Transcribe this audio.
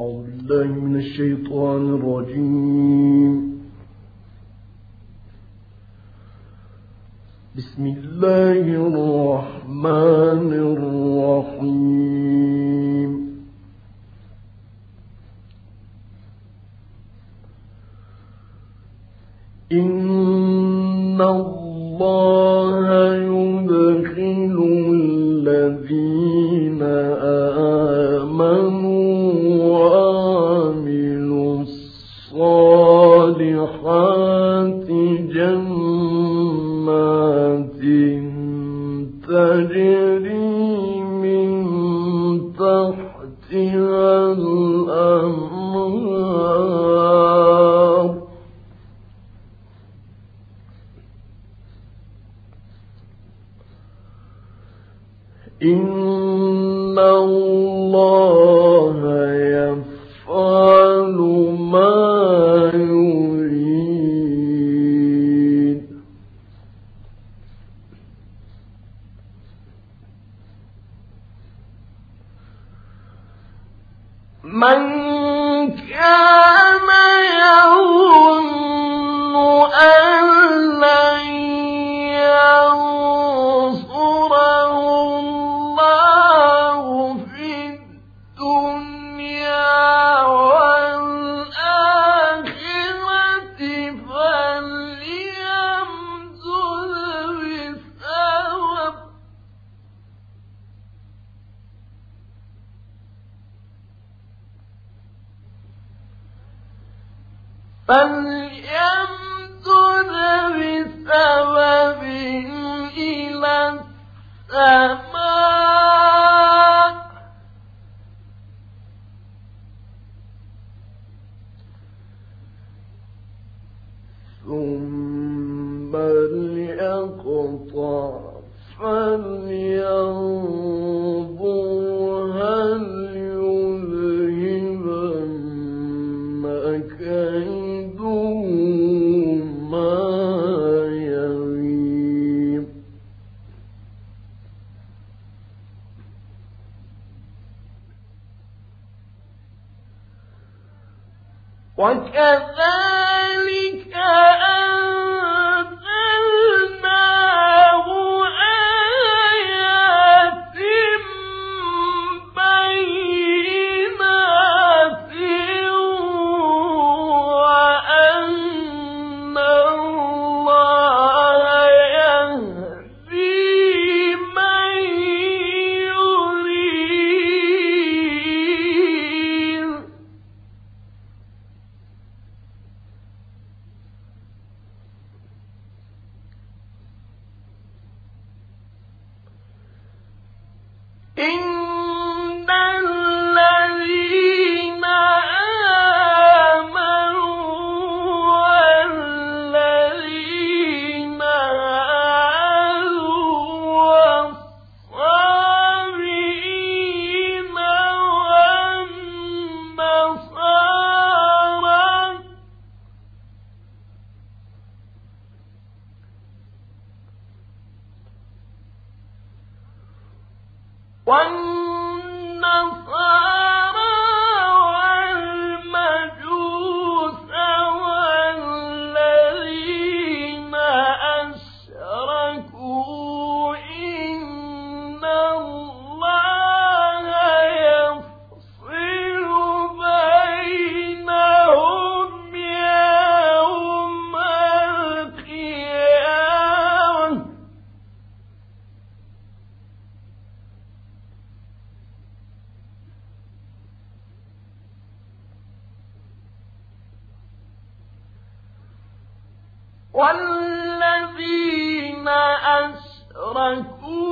أعوذ بالله من الشيطان الرجيم. بسم الله الرحمن الرحيم. إن الله يدخل الذين آمنوا جنات تجري من تحتها الأنهار إن الله يفعل ما يريد. من كان يظن أن لن ينصره الله في الدنيا والآخرة فليمدد بسبب إلى السماء ثم ليقطع فلينظر هل يذهبن كيده. وكذلك أنزلناه آيات بينات وأن الله يهدي من يريد. إن الذين آمنوا والذين هادوا والصابئين والنصارى والمجوس والذين أشركوا إن الله يفصل بينهم يوم القيامة والذين أشركوا